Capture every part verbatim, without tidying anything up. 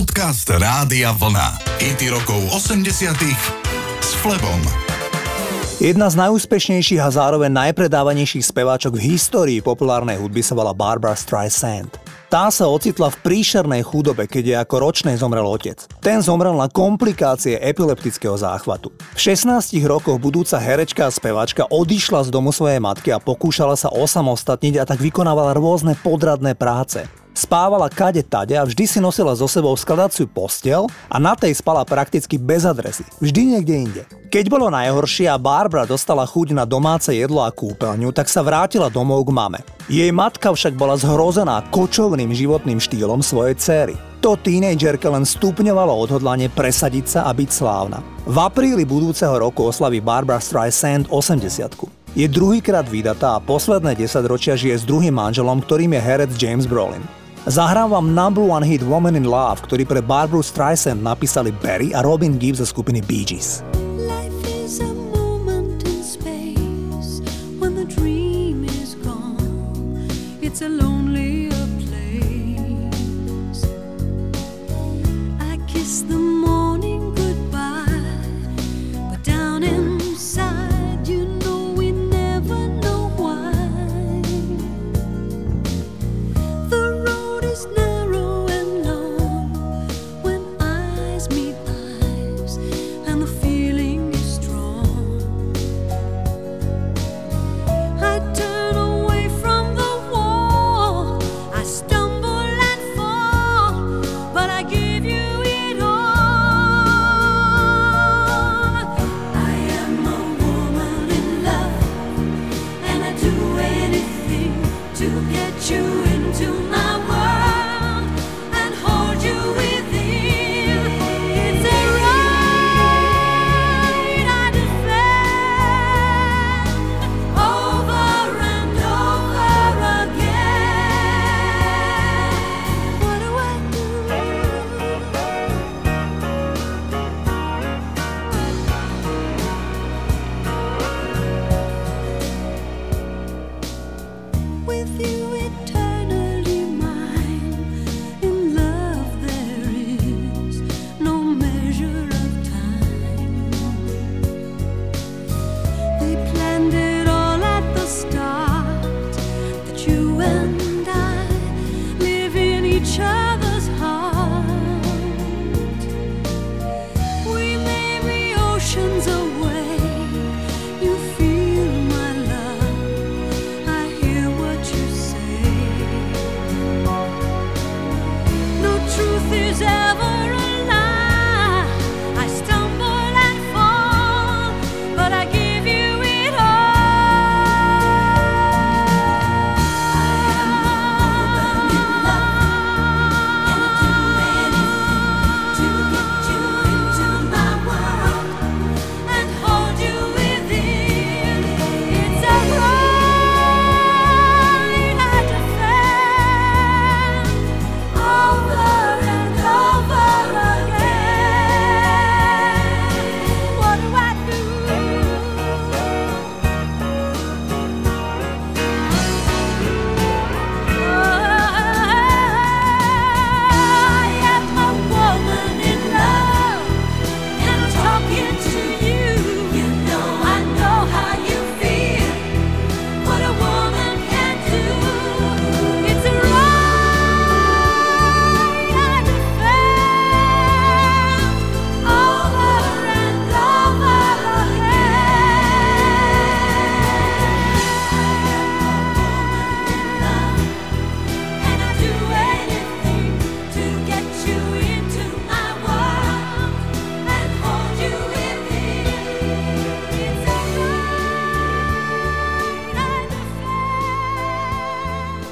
Podcast Rádia Vlna. Hity rokov osemdesiatych s Flebom. Jedna z najúspešnejších a zároveň najpredávanejších speváčok v histórii populárnej hudby sa volá Barbra Streisand. Tá sa ocitla v príšernej chudobe, keď je ako ročnej zomrel otec. Ten zomrel na komplikácie epileptického záchvatu. V šestnástich rokoch budúca herečka a speváčka odišla z domu svojej matky a pokúšala sa osamostatniť a tak vykonávala rôzne podradné práce. Spávala kade tade a vždy si nosila so sebou skladaciu posteľ a na tej spala prakticky bez adresy. Vždy niekde inde. Keď bolo najhoršie a Barbra dostala chuť na domáce jedlo a kúpeľňu, tak sa vrátila domov k mame. Jej matka však bola zhrozená kočovným životným štýlom svojej dcéry. To tínejdžerke len stupňovalo odhodlanie presadiť sa a byť slávna. V apríli budúceho roku oslaví Barbra Streisand osemdesiatku. Je druhýkrát vydatá a posledné desaťročia žije s druhým manželom, ktorým je herec James Brolin. Zahrám vám number one hit Woman in Love, ktorý pre Barbru Streisand napísali Barry a Robin Gibbs zo skupiny Bee Gees.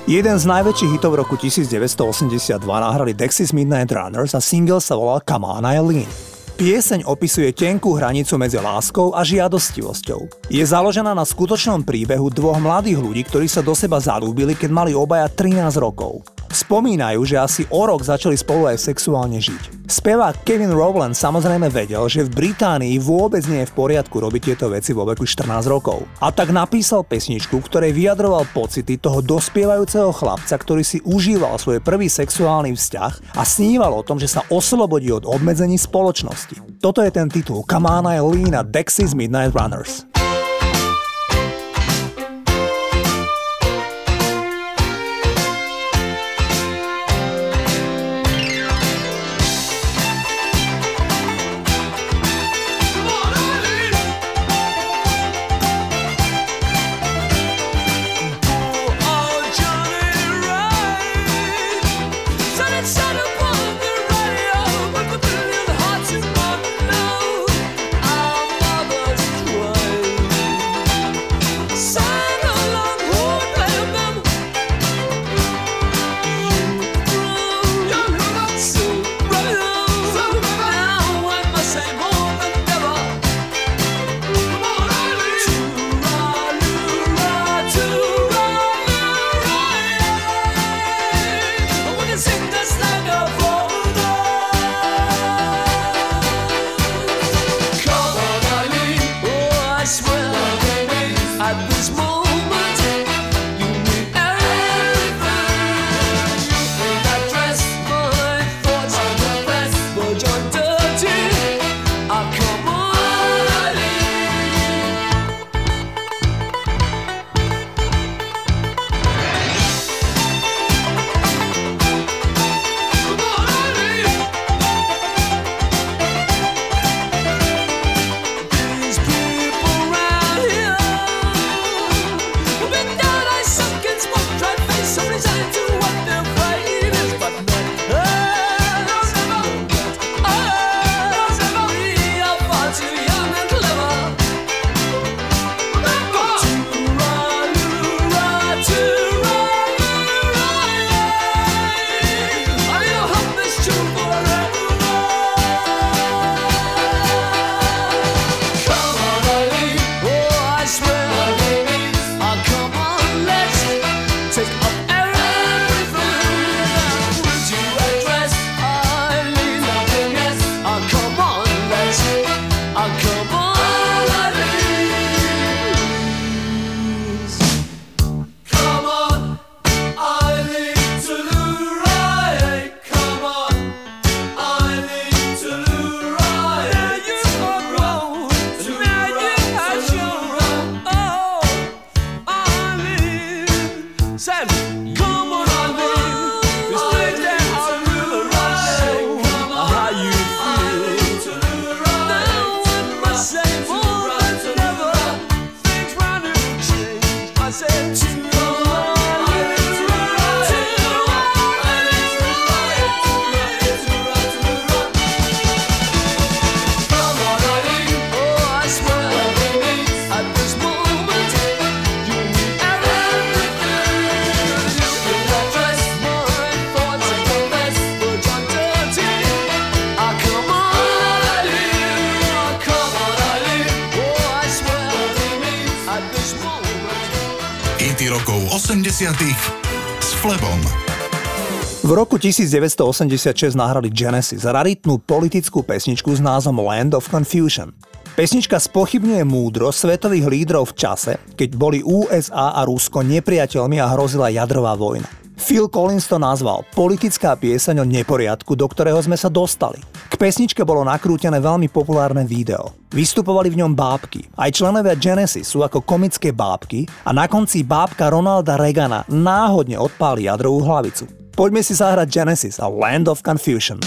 Jeden z najväčších hitov v roku devätnásťstoosemdesiatdva nahrali Dexys Midnight Runners a single sa volal Come On Eileen. Pieseň opisuje tenkú hranicu medzi láskou a žiadostivosťou. Je založená na skutočnom príbehu dvoch mladých ľudí, ktorí sa do seba zalúbili, keď mali obaja trinásť rokov. Spomínajú, že asi o rok začali spolu aj sexuálne žiť. Spevák Kevin Rowland samozrejme vedel, že v Británii vôbec nie je v poriadku robiť tieto veci vo veku štrnásť rokov. A tak napísal pesničku, ktorej vyjadroval pocity toho dospievajúceho chlapca, ktorý si užíval svoj prvý sexuálny vzťah a sníval o tom, že sa oslobodí od obmedzení spoločnosti. Toto je ten titul Come On I Lean a Dexys Midnight Runners. S Flebom. V roku devätnásťstoosemdesiatšesť nahrali Genesis raritnú politickú pesničku s názvom Land of Confusion. Pesnička spochybňuje múdrosť svetových lídrov v čase, keď boli ú es á a Rusko nepriateľmi a hrozila jadrová vojna. Phil Collins to nazval politická pieseň o neporiadku, do ktorého sme sa dostali. K pesničke bolo nakrútené veľmi populárne video. Vystupovali v ňom bábky. Aj členovia Genesis sú ako komické bábky a na konci bábka Ronalda Reagana náhodne odpáli jadrovú hlavicu. Poďme si zahrať Genesis a Land of Confusion.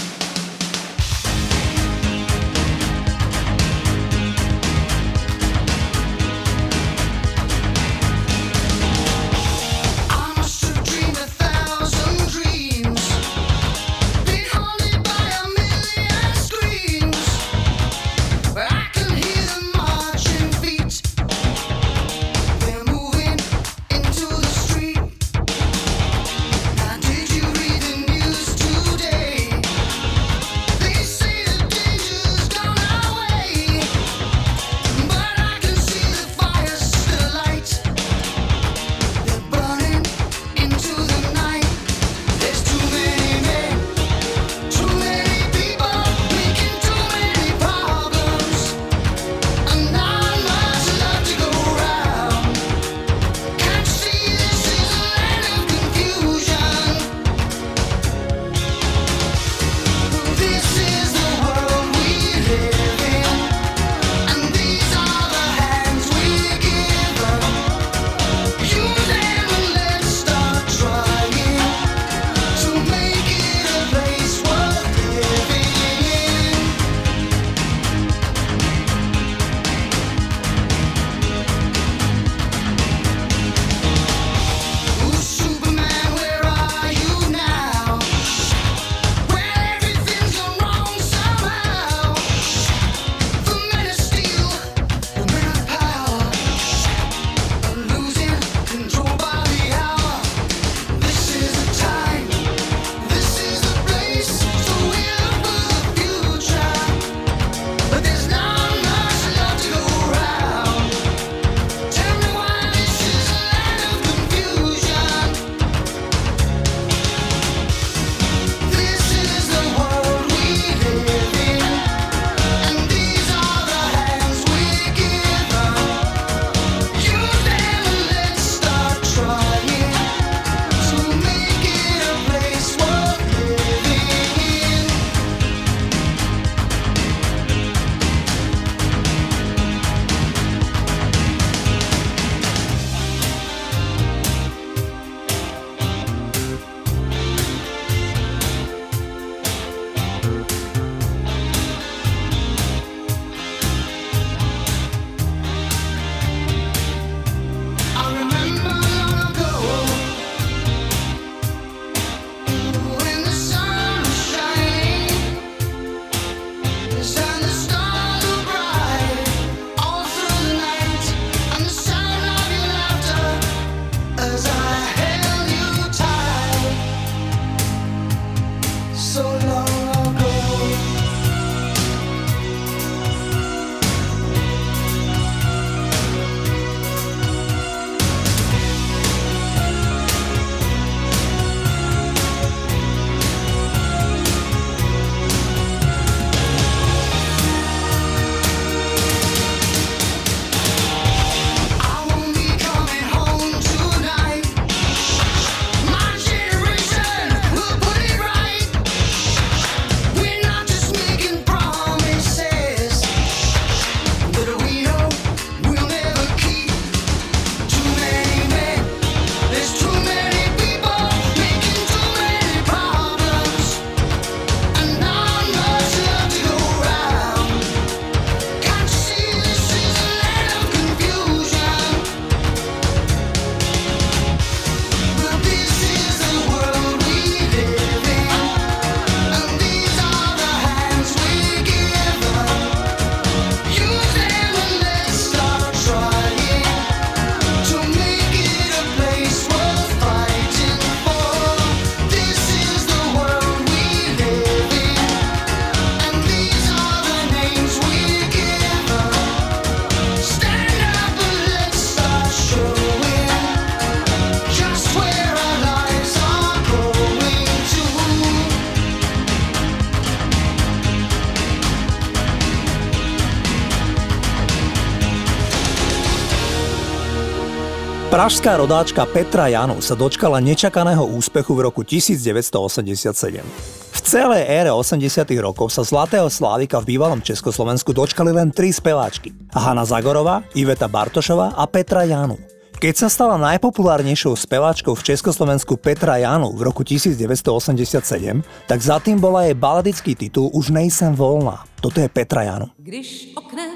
Pražská rodáčka Petra Janu sa dočkala nečakaného úspechu v roku devätnásť osemdesiatsedem. V celej ére osemdesiatych rokov sa Zlatého Slávika v bývalom Československu dočkali len tri speváčky. Hana Zagorová, Iveta Bartošová a Petra Janu. Keď sa stala najpopulárnejšou speváčkou v Československu Petra Janu v roku devätnásť osemdesiatsedem, tak za tým bola jej baladický titul Už nejsem volná. Toto je Petra Janu. Když oknem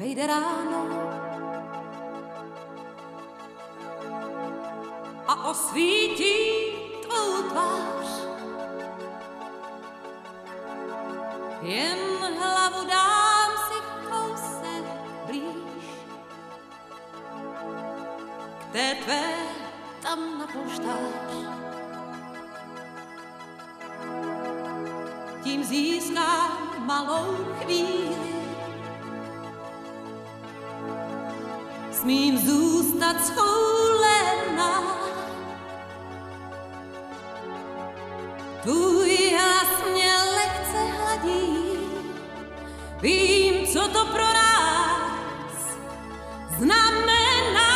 vejde ráno a osvítí tvou tvář, jen hlavu dám si kousek blíž k té tvé tam na polštář. Tím získám malou chvíli, smím zůstat schoulená. Tvůj hlas mě lehce hladí, vím, co to pro nás znamená.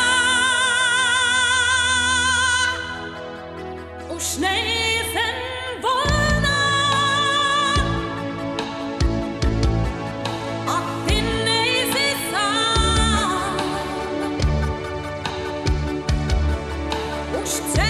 Už nejsem volná a ty nejsi sám. Už chcem